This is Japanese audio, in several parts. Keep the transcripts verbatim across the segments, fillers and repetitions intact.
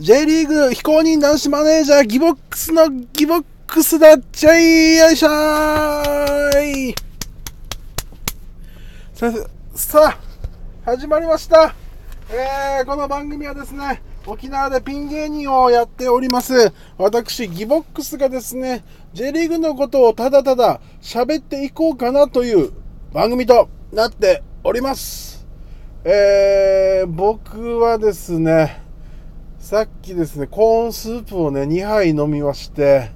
J リーグ非公認男子マネージャーギボックスのギボックスだっちゃい、よいしょーい。さあ、さあ始まりました、えー、この番組はですね、沖縄でピン芸人をやっております私ギボックスがですね、 J リーグのことをただただ喋っていこうかなという番組となっております。えー、僕はですね、さっきですね、コーンスープをねにはい飲みまして、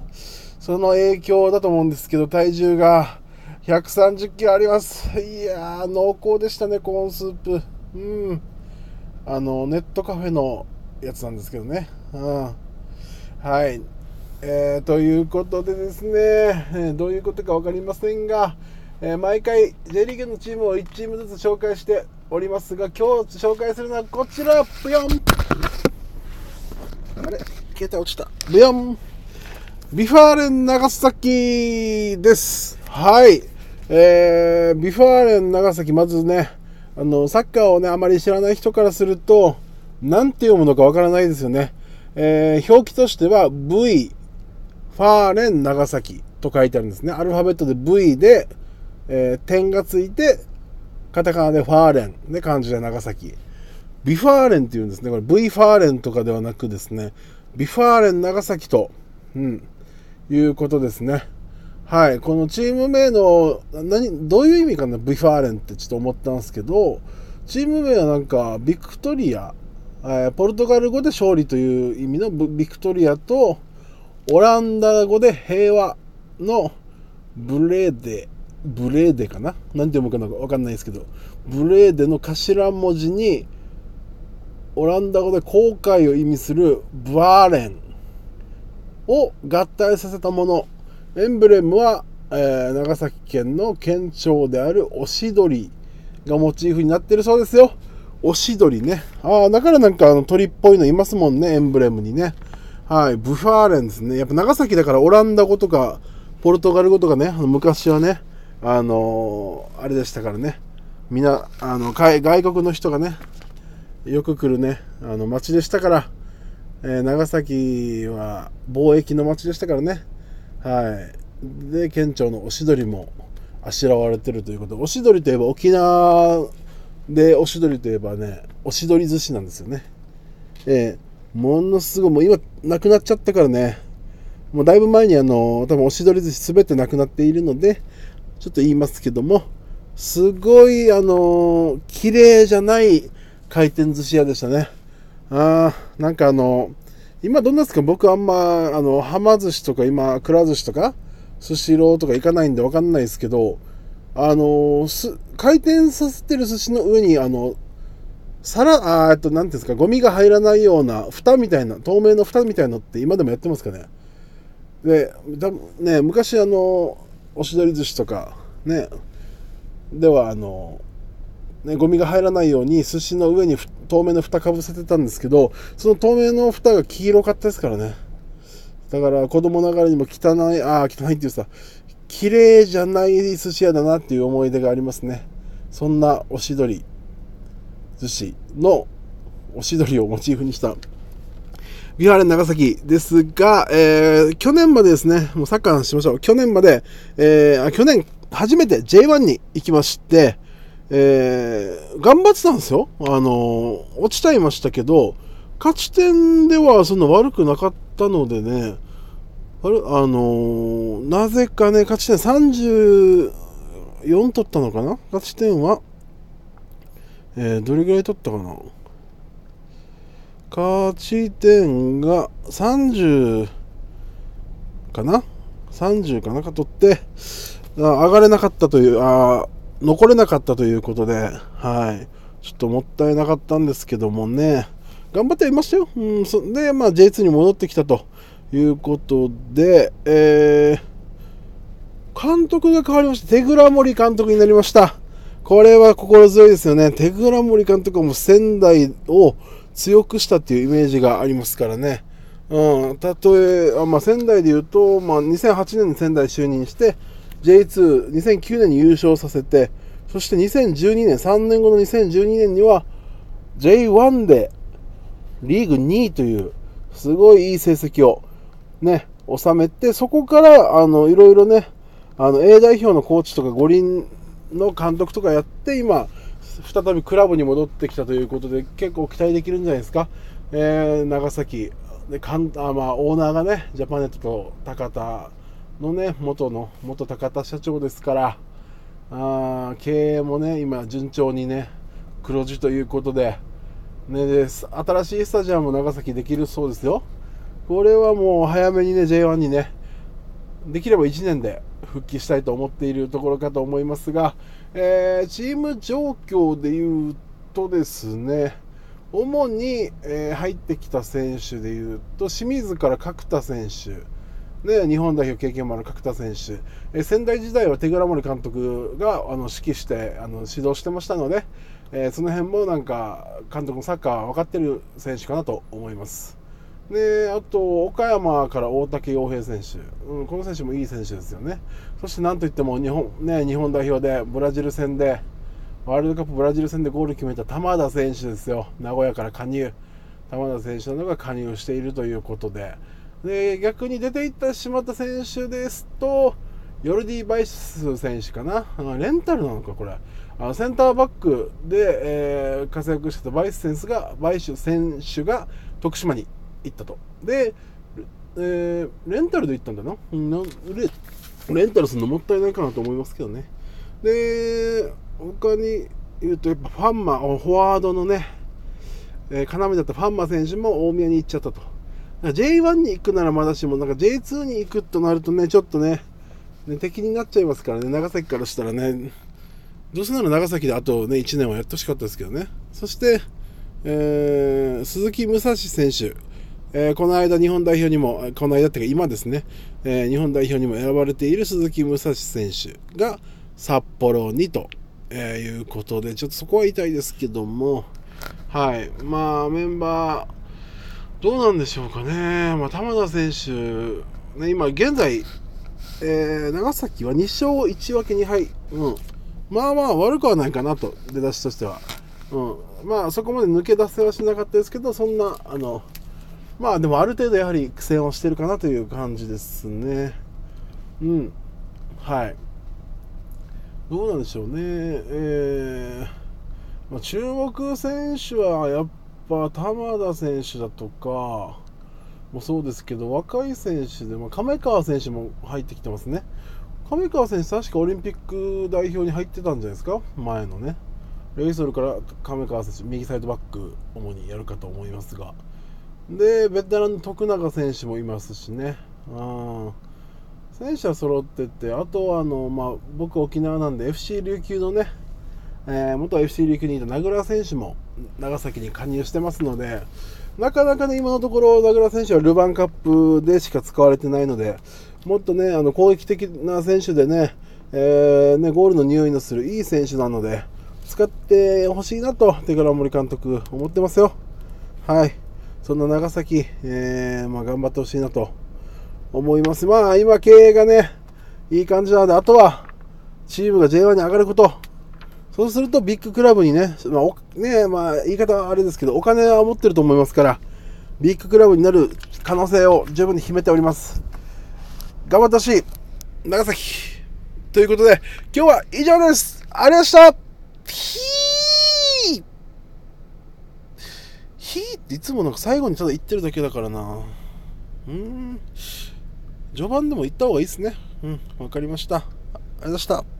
その影響だと思うんですけど、体重がひゃくさんじゅっキロあります。いやー、濃厚でしたね、コーンスープ。うん、あのネットカフェのやつなんですけどね。うん、はい。えー、ということでですね、どういうことか分かりませんが、えー、毎回 J リーグのチームをいちチームずつ紹介しておりますが、今日紹介するのはこちら、ブヨン。あれ、携帯落ちた。ブヨン。ビファーレン長崎です。はい。えー、ビファーレン長崎、まずね、あのサッカーをねあまり知らない人からするとなんて読むのかわからないですよね。えー、表記としては V ファーレン長崎と書いてあるんですね。アルファベットで V で、えー、点がついてカタカナでファーレンで、漢字で長崎、ビファーレンっていうんですね。これ V ファーレンとかではなくですね、ビファーレン長崎と、うん、いうことですね。はい。このチーム名の何、どういう意味かな、ビファーレンってちょっと思ったんですけど、チーム名はなんかビクトリア、ポルトガル語で勝利という意味のビクトリアと、オランダ語で平和のブレーデ、ブレーデかな、なんて読むかな、わかんないですけど、ブレーデの頭文字にオランダ語で航海を意味するブワーレンを合体させたもの。エンブレムは、えー、長崎県の県鳥であるオシドリがモチーフになっているそうですよ。オシドリね。ああ、だからなんかあの鳥っぽいのいますもんね、エンブレムにね。はい。ブファーレンですね。やっぱ長崎だからオランダ語とかポルトガル語とかね、昔はね、あのー、あれでしたからね。みんな、あの、外国の人がね、よく来るね、あの、町でしたから、えー、長崎は貿易の町でしたからね。はい。で、県庁のオシドリもあしらわれてるということ。オシドリといえば沖縄、で、おしどりといえばね、おしどり寿司なんですよね。えー、ものすごい、もう今、なくなっちゃったからね、もうだいぶ前に、あの、多分おしどり寿司すべてなくなっているので、ちょっと言いますけども、すごい、あのー、綺麗じゃない回転寿司屋でしたね。あー、なんかあの、今どんなんですか、僕あんま、あの、はま寿司とか、今、くら寿司とか、スシローとか行かないんでわかんないですけど、あのす回転させてる寿司の上にあの皿、あーっとなんていうんですか、ゴミが入らないような蓋みたいな、透明の蓋みたいなのって今でもやってますかね。でだね、昔あのおしどり寿司とかねではあのね、ゴミが入らないように寿司の上に透明の蓋かぶせてたんですけど、その透明の蓋が黄色かったですからね。だから子供ながらにも汚い、あー汚いっていうさ、綺麗じゃない寿司屋だなっていう思い出がありますね。そんなおしどり寿司のおしどりをモチーフにしたビファーレン長崎ですが、えー、去年までですね、もうサッカーの話しましょう。去年まで、えー、去年初めて ジェイワン に行きまして、えー、頑張ってたんですよ。あのー、落ちちゃいましたけど、勝ち点ではそんな悪くなかったのでね、あれ、あのー、なぜかね、勝ち点さんじゅうよん取ったのかな、勝ち点は、えー、どれぐらい取ったかな、勝ち点がさんじゅうかな、さんじゅうかなか取って、上がれなかったという、あ、残れなかったということで、はい、ちょっともったいなかったんですけどもね、頑張っていましたよ。うん、そで、まあ、ジェイツー に戻ってきたと。いうことで、えー、監督が変わりました。手倉森監督になりました。これは心強いですよね。手倉森監督はもう仙台を強くしたっていうイメージがありますからね。うん、たとえ、まあ、仙台で言うと、まあ、にせんはちねんに仙台就任して、ジェイツー、にせんきゅうねんに優勝させて、そしてにせんじゅうにねん、さんねんごのにせんじゅうにねんには、ジェイワン でリーグにいという、すごいいい成績をね収めて、そこからあのいろいろねあの A 代表のコーチとか五輪の監督とかやって、今再びクラブに戻ってきたということで、結構期待できるんじゃないですか。えー、長崎でかんあ、まあ、オーナーがねジャパネットと高田のね元の元高田社長ですから、あ経営もね今順調にね黒字ということで、ね、で新しいスタジアムも長崎できるそうですよ。これはもう早めにね ジェイワン にねできればいちねんで復帰したいと思っているところかと思いますが、えー、チーム状況でいうとですね、主に、えー、入ってきた選手でいうと清水から角田選手、ね、日本代表経験もある角田選手、えー、仙台時代は手倉森監督があの指揮してあの指導してましたので、えー、その辺もなんか監督のサッカー分かってる選手かなと思います。であと岡山から大竹洋平選手、うん、この選手もいい選手ですよね。そしてなんといっても日本、ね、日本代表でブラジル戦でワールドカップブラジル戦でゴール決めた玉田選手ですよ。名古屋から加入、玉田選手などが加入しているということで、で逆に出ていってしまった選手ですとヨルディ・バイス選手かな、レンタルなのかこれ、あのセンターバックで、えー、活躍してたバイス選手がバイス選手が徳島に行ったと。で、えー、レンタルで行ったんだな、レ、レンタルするのもったいないかなと思いますけどね。で他に言うとやっぱファンマフォワードのね、えー、要だったファンマ選手も大宮に行っちゃったと。 ジェイワン に行くならまだしも、なんか ジェイツー に行くとなるとねちょっと ね, ね敵になっちゃいますからね、長崎からしたらね。どうせなら長崎であとねいちねんはやってほしかったですけどね。そして、えー、鈴木武蔵選手、えー、この間日本代表にもこの間っていうか今ですね、えー、日本代表にも選ばれている鈴木武蔵選手が札幌にとえー、いうことで、ちょっとそこは痛いですけども、はい、まあメンバーどうなんでしょうかね。まあ、玉田選手、ね、今現在、えー、長崎はにしょういちわけにはい、うん、まあまあ悪くはないかなと出だしとしては、うん、まあそこまで抜け出せはしなかったですけど、そんなあのまあでもある程度やはり苦戦をしてるかなという感じですね。うん、はい。どうなんでしょうね、えーまあ、注目選手はやっぱ玉田選手だとかもそうですけど、若い選手で、まあ、亀川選手も入ってきてますね。亀川選手確かオリンピック代表に入ってたんじゃないですか、前のねレイソルから亀川選手、右サイドバック主にやるかと思いますが、でベテランの徳永選手もいますしね、あ選手は揃ってて、あとはあの、まあ、僕沖縄なんで エフシー 琉球のね、えー、元 エフシー 琉球にいた名倉選手も長崎に加入してますので、なかなかね今のところ名倉選手はルヴァンカップでしか使われてないので、もっとねあの攻撃的な選手で ね,、えー、ねゴールの匂いのするいい選手なので使ってほしいなと手倉森監督思ってますよ。はい、そんな長崎、えーまあ、頑張ってほしいなと思います。まあ今経営がねいい感じなので、あとはチームが ジェイワン に上がること、そうするとビッグクラブにね、まあおねまあ言い方はあれですけどお金は持ってると思いますから、ビッグクラブになる可能性を十分に秘めております。頑張ってほしい長崎ということで、今日は以上です。ありがとうございました。ヒーヒーっていつもなんか最後にただ言ってるだけだからな、うーん序盤でも行った方がいいですね。うん、わかりました。ありがとうございました。